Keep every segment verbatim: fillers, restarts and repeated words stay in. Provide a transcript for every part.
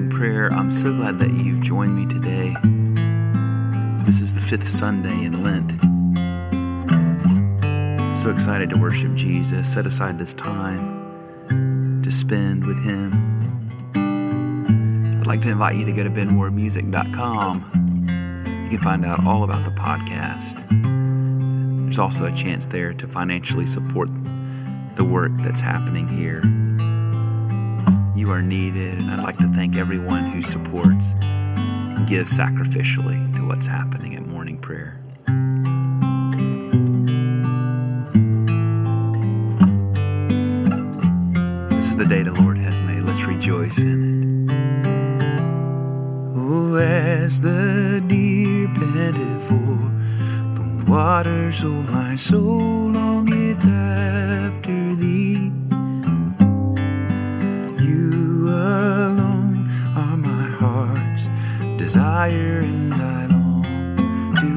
morning prayer. I'm so glad that you've joined me today. This is the fifth Sunday in Lent. I'm so excited to worship Jesus, set aside this time to spend with Him. I'd like to invite you to go to ben ward music dot com. You can find out all about the podcast. There's also a chance there to financially support the work that's happening here. You are needed, and I'd like to thank everyone who supports and gives sacrificially to what's happening at morning prayer. This is the day the Lord has made. Let's rejoice in it. Oh, as the deer panteth for the waters, oh, my soul longeth after thee. Desire and I long to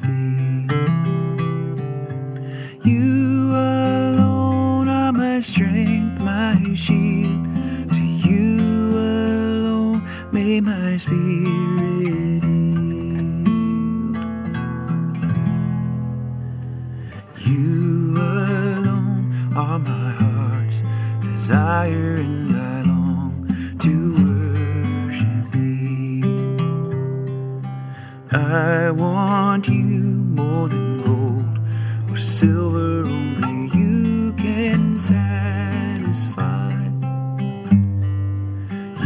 worship Thee. You alone are my strength, my shield. To You alone may my spirit yield. You alone are my heart's desire and I long to worship. I want You more than gold or silver, only You can satisfy.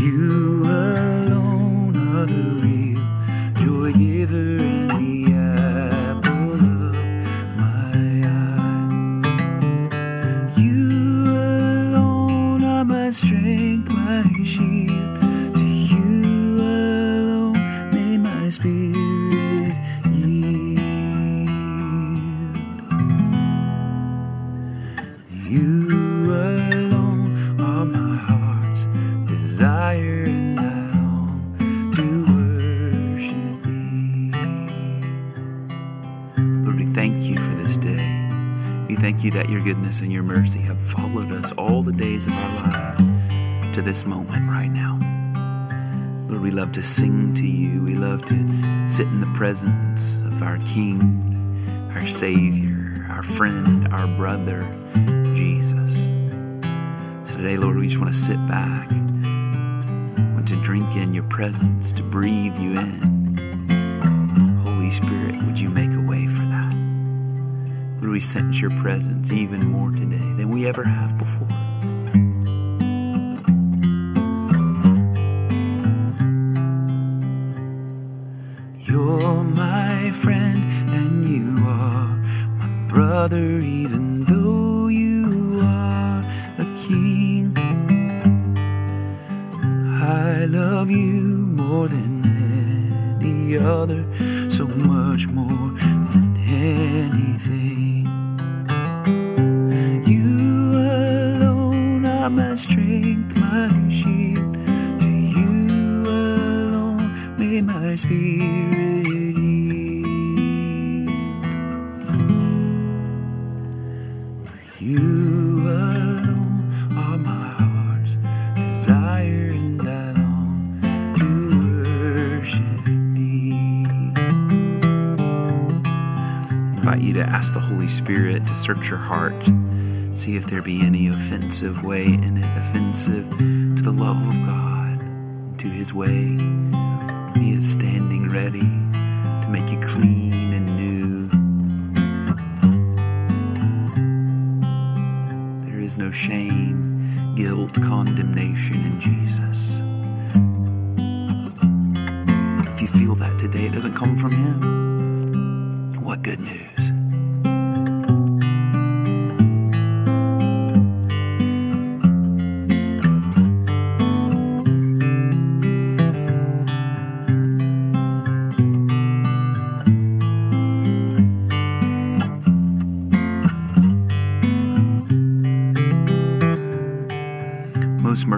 You alone are the real joy giver and the apple of my eye. You alone are my strength, my shield. To You alone may my spirit. That Your goodness and Your mercy have followed us all the days of our lives to this moment right now. Lord, we love to sing to You. We love to sit in the presence of our King, our Savior, our friend, our brother, Jesus. So today, Lord, we just want to sit back, want to drink in Your presence, to breathe You in. Holy Spirit, would You make a way for that? Would we sense Your presence even more today than we ever have before? You're my friend and You are my brother, even though You are a king. I love You more than any other, so much more than anything. My strength, my shield, to You alone may my spirit yield. For You alone are my heart's desire, and I long to worship Thee. I invite you to ask the Holy Spirit to search your heart. See if there be any offensive way in it, offensive to the love of God, to His way. He is standing ready to make you clean and new. There is no shame, guilt, condemnation in Jesus. If you feel that today, it doesn't come from Him. What good news.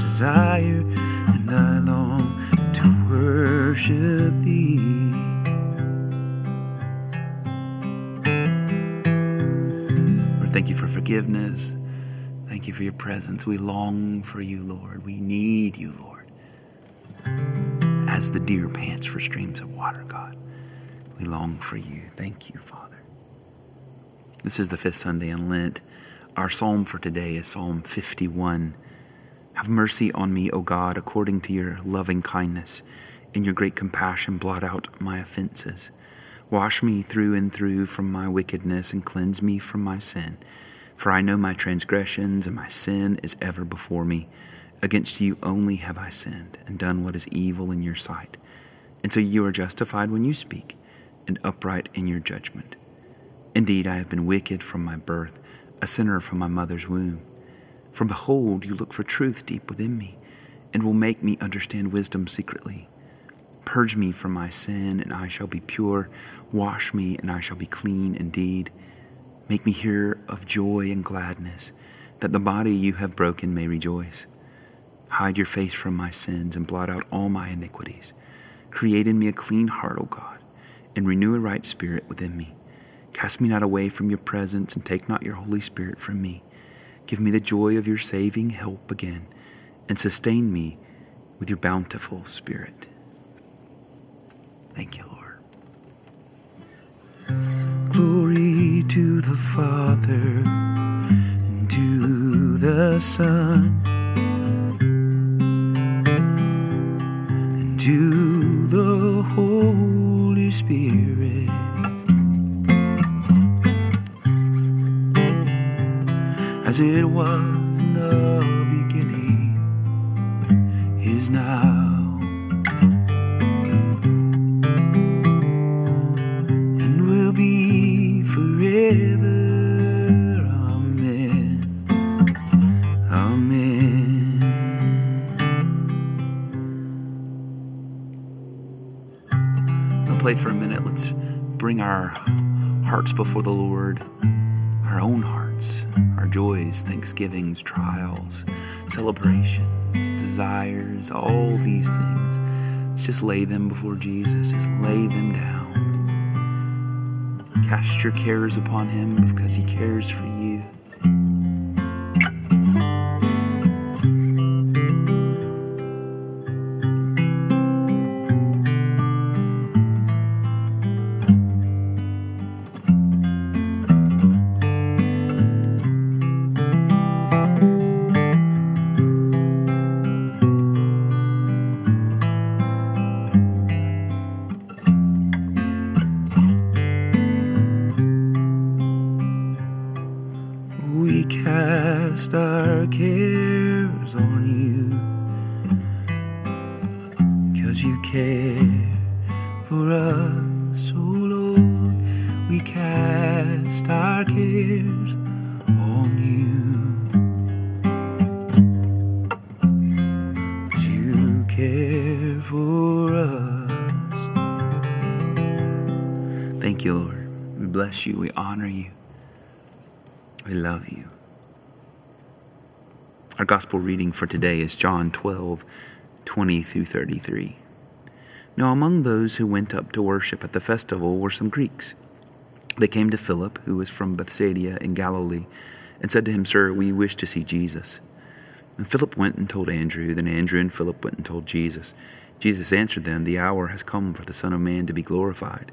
Desire, and I long to worship thee. Lord, thank you for forgiveness. Thank you for your presence. We long for you, Lord. We need you, Lord. As the deer pants for streams of water, God, we long for you. Thank you, Father. This is the fifth Sunday in Lent. Our psalm for today is Psalm fifty-one. Have mercy on me, O God, according to your loving kindness. In your great compassion, blot out my offenses. Wash me through and through from my wickedness and cleanse me from my sin. For I know my transgressions and my sin is ever before me. Against you only have I sinned and done what is evil in your sight. And so you are justified when you speak and upright in your judgment. Indeed, I have been wicked from my birth, a sinner from my mother's womb. For behold, you look for truth deep within me, and will make me understand wisdom secretly. Purge me from my sin, and I shall be pure. Wash me, and I shall be clean indeed. Make me hear of joy and gladness, that the body you have broken may rejoice. Hide your face from my sins, and blot out all my iniquities. Create in me a clean heart, O God, and renew a right spirit within me. Cast me not away from your presence, and take not your Holy Spirit from me. Give me the joy of your saving help again, and sustain me with your bountiful Spirit. Thank you, Lord. Glory to the Father, and to the Son, and to the Holy Spirit. As it was in the beginning, is now, and will be forever. Amen. Amen. I'll play for a minute. Let's bring our hearts before the Lord, our own hearts, our joys, thanksgivings, trials, celebrations, desires, all these things. Let's just lay them before Jesus. Just lay them down. Cast your cares upon him because he cares for you. Cast our cares on you, 'cause you care for us, oh Lord. We cast our cares on you, 'cause you care for us. Thank you, Lord. We bless you. We honor you. We love you. Our gospel reading for today is John twelve, twenty through thirty-three. Now among those who went up to worship at the festival were some Greeks. They came to Philip, who was from Bethsaida in Galilee, and said to him, "Sir, we wish to see Jesus." And Philip went and told Andrew. Then Andrew and Philip went and told Jesus. Jesus answered them, "The hour has come for the Son of Man to be glorified.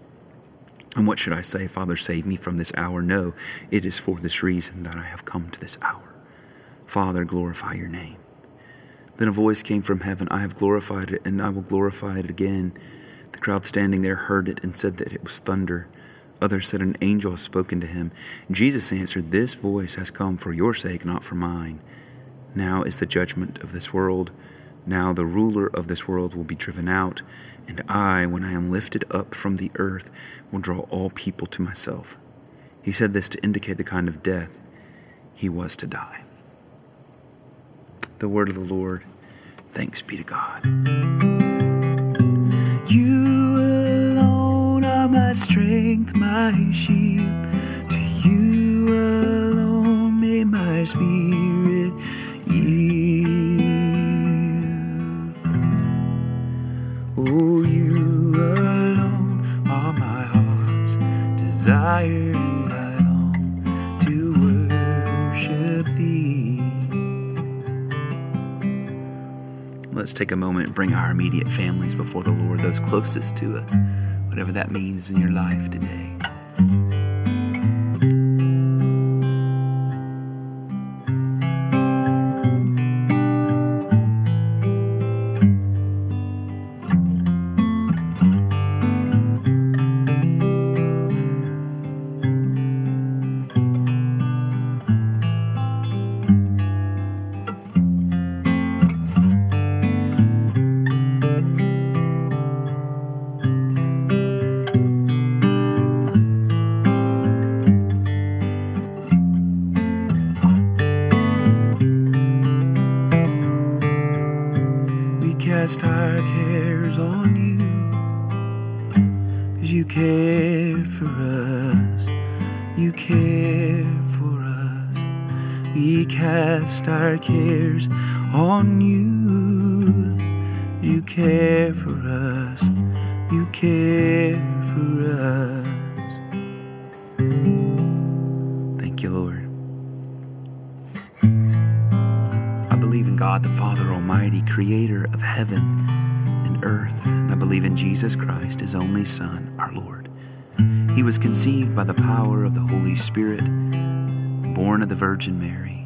And what should I say? Father, save me from this hour. No, it is for this reason that I have come to this hour. Father, glorify your name. Then a voice came from heaven, I have glorified it, and I will glorify it again. The crowd standing there heard it and said that it was thunder. Others said an angel has spoken to him. Jesus answered, this voice has come for your sake, not for mine. Now is the judgment of this world. Now the ruler of this world will be driven out, and I, when I am lifted up from the earth, will draw all people to myself. He said this to indicate the kind of death he was to die. The word of the Lord. Thanks be to God. You alone are my strength, my shield. To you alone may my spirit yield. Oh, you alone are my heart's desire, and I long to worship thee. Let's take a moment and bring our immediate families before the Lord, those closest to us, whatever that means in your life today. Cast our cares on you, 'cause you care for us, you care for us. We cast our cares on you, you care for us, you care for us. Thank you, Lord. God the Father Almighty, creator of heaven and earth, and I believe in Jesus Christ, his only Son, our Lord. He was conceived by the power of the Holy Spirit, born of the Virgin Mary.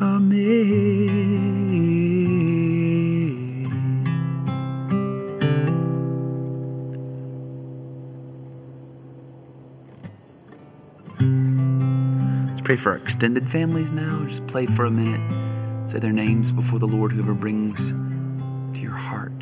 amen. Let's pray for our extended families now. Just play for a minute. Say their names before the Lord, whoever brings to your heart.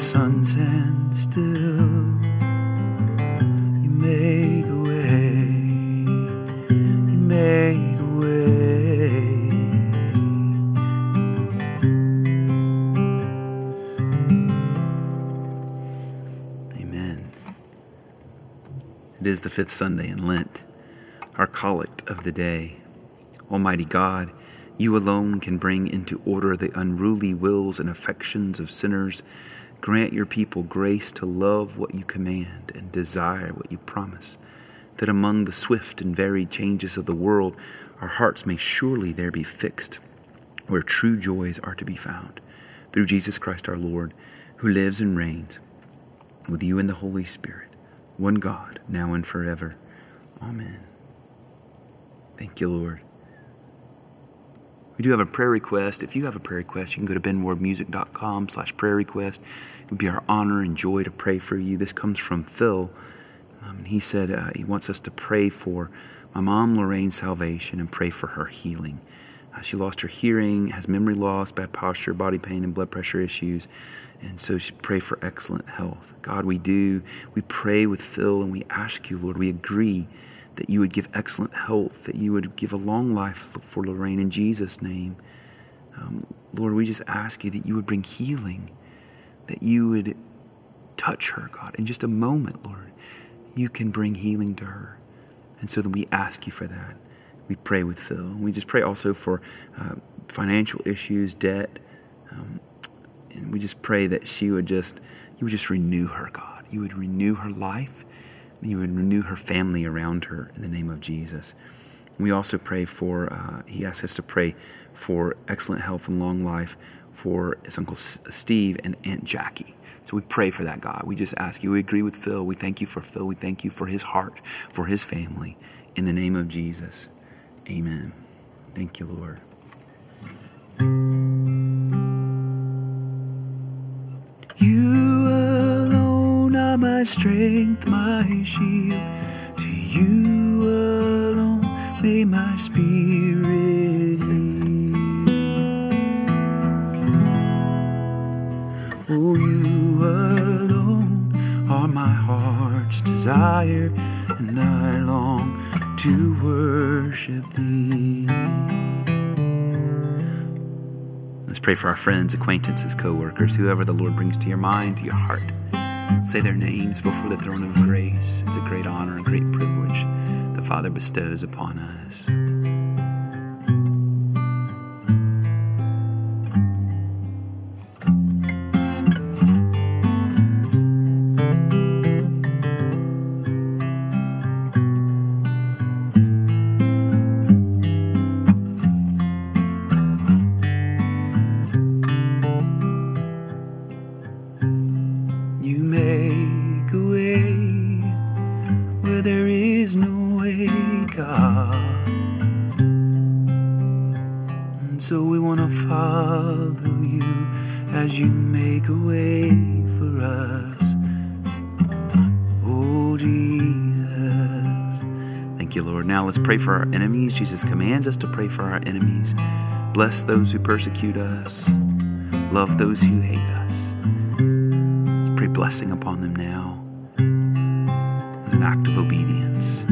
suns and still you make a way, you make a way. Amen. It is the fifth Sunday in Lent, our Collect of the Day. Almighty God, you alone can bring into order the unruly wills and affections of sinners. Grant your people grace to love what you command and desire what you promise, that among the swift and varied changes of the world, our hearts may surely there be fixed, where true joys are to be found. Through Jesus Christ our Lord, who lives and reigns with you in the Holy Spirit, one God, now and forever. Amen. Thank you, Lord. We do have a prayer request. If you have a prayer request, you can go to benwardmusic.com slash prayer request. It would be our honor and joy to pray for you. This comes from Phil. Um, he said uh, he wants us to pray for my mom, Lorraine's salvation, and pray for her healing. Uh, she lost her hearing, has memory loss, bad posture, body pain, and blood pressure issues. And so she pray for excellent health. God, we do. We pray with Phil, and we ask you, Lord, we agree that you would give excellent health, that you would give a long life for Lorraine in Jesus' name. Um, Lord, we just ask you that you would bring healing, that you would touch her, God. In just a moment, Lord, you can bring healing to her. And so then we ask you for that. We pray with Phil. We just pray also for uh, financial issues, debt. Um, and we just pray that she would just, you would just renew her, God. You would renew her life. You would renew her family around her in the name of Jesus. We also pray for, uh, he asks us to pray for excellent health and long life for his Uncle Steve and Aunt Jackie. So we pray for that, God. We just ask you, we agree with Phil. We thank you for Phil. We thank you for his heart, for his family. In the name of Jesus, amen. Thank you, Lord. My strength, my shield, to you alone may my spirit yield. Oh, you alone are my heart's desire, and I long to worship thee. Let's pray for our friends, acquaintances, co-workers, whoever the Lord brings to your mind, to your heart. Say their names before the throne of grace. It's a great honor, a great privilege the Father bestows upon us. So we want to follow you as you make a way for us. Oh, Jesus. Thank you, Lord. Now let's pray for our enemies. Jesus commands us to pray for our enemies. Bless those who persecute us. Love those who hate us. Let's pray blessing upon them now as an act of obedience.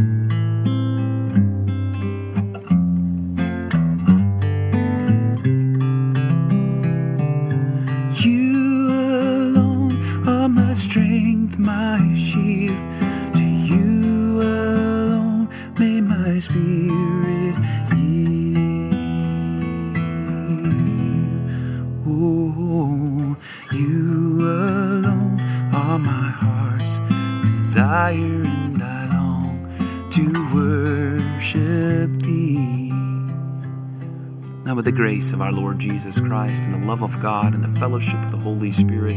Strength, my shield, to you alone may my spirit yield. Oh, you alone are my heart's desire, and I long to worship thee. Now with the grace of our Lord Jesus Christ and the love of God and the fellowship of the Holy Spirit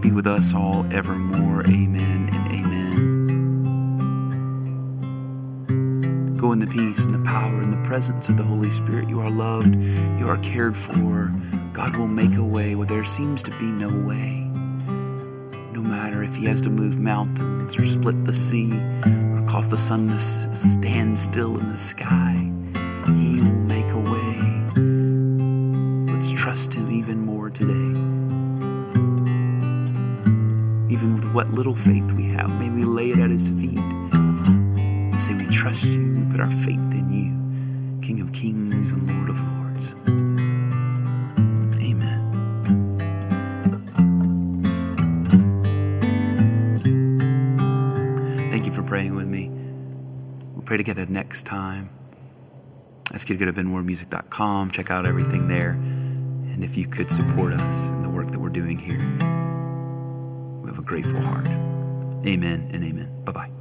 be with us all evermore. Amen and amen. Go in the peace and the power and the presence of the Holy Spirit. You are loved. You are cared for. God will make a way where there seems to be no way. No matter if he has to move mountains or split the sea or cause the sun to stand still in the sky, he will make a way. Trust him even more today. even with what little faith we have. May we lay it at his feet and say, we trust you. We put our faith in you, King of kings and Lord of lords. Amen. Thank you for praying with me. We'll pray together next time. I ask you to go to benward music dot com, check out everything there. And if you could support us in the work that we're doing here, we have a grateful heart. Amen and amen. Bye-bye.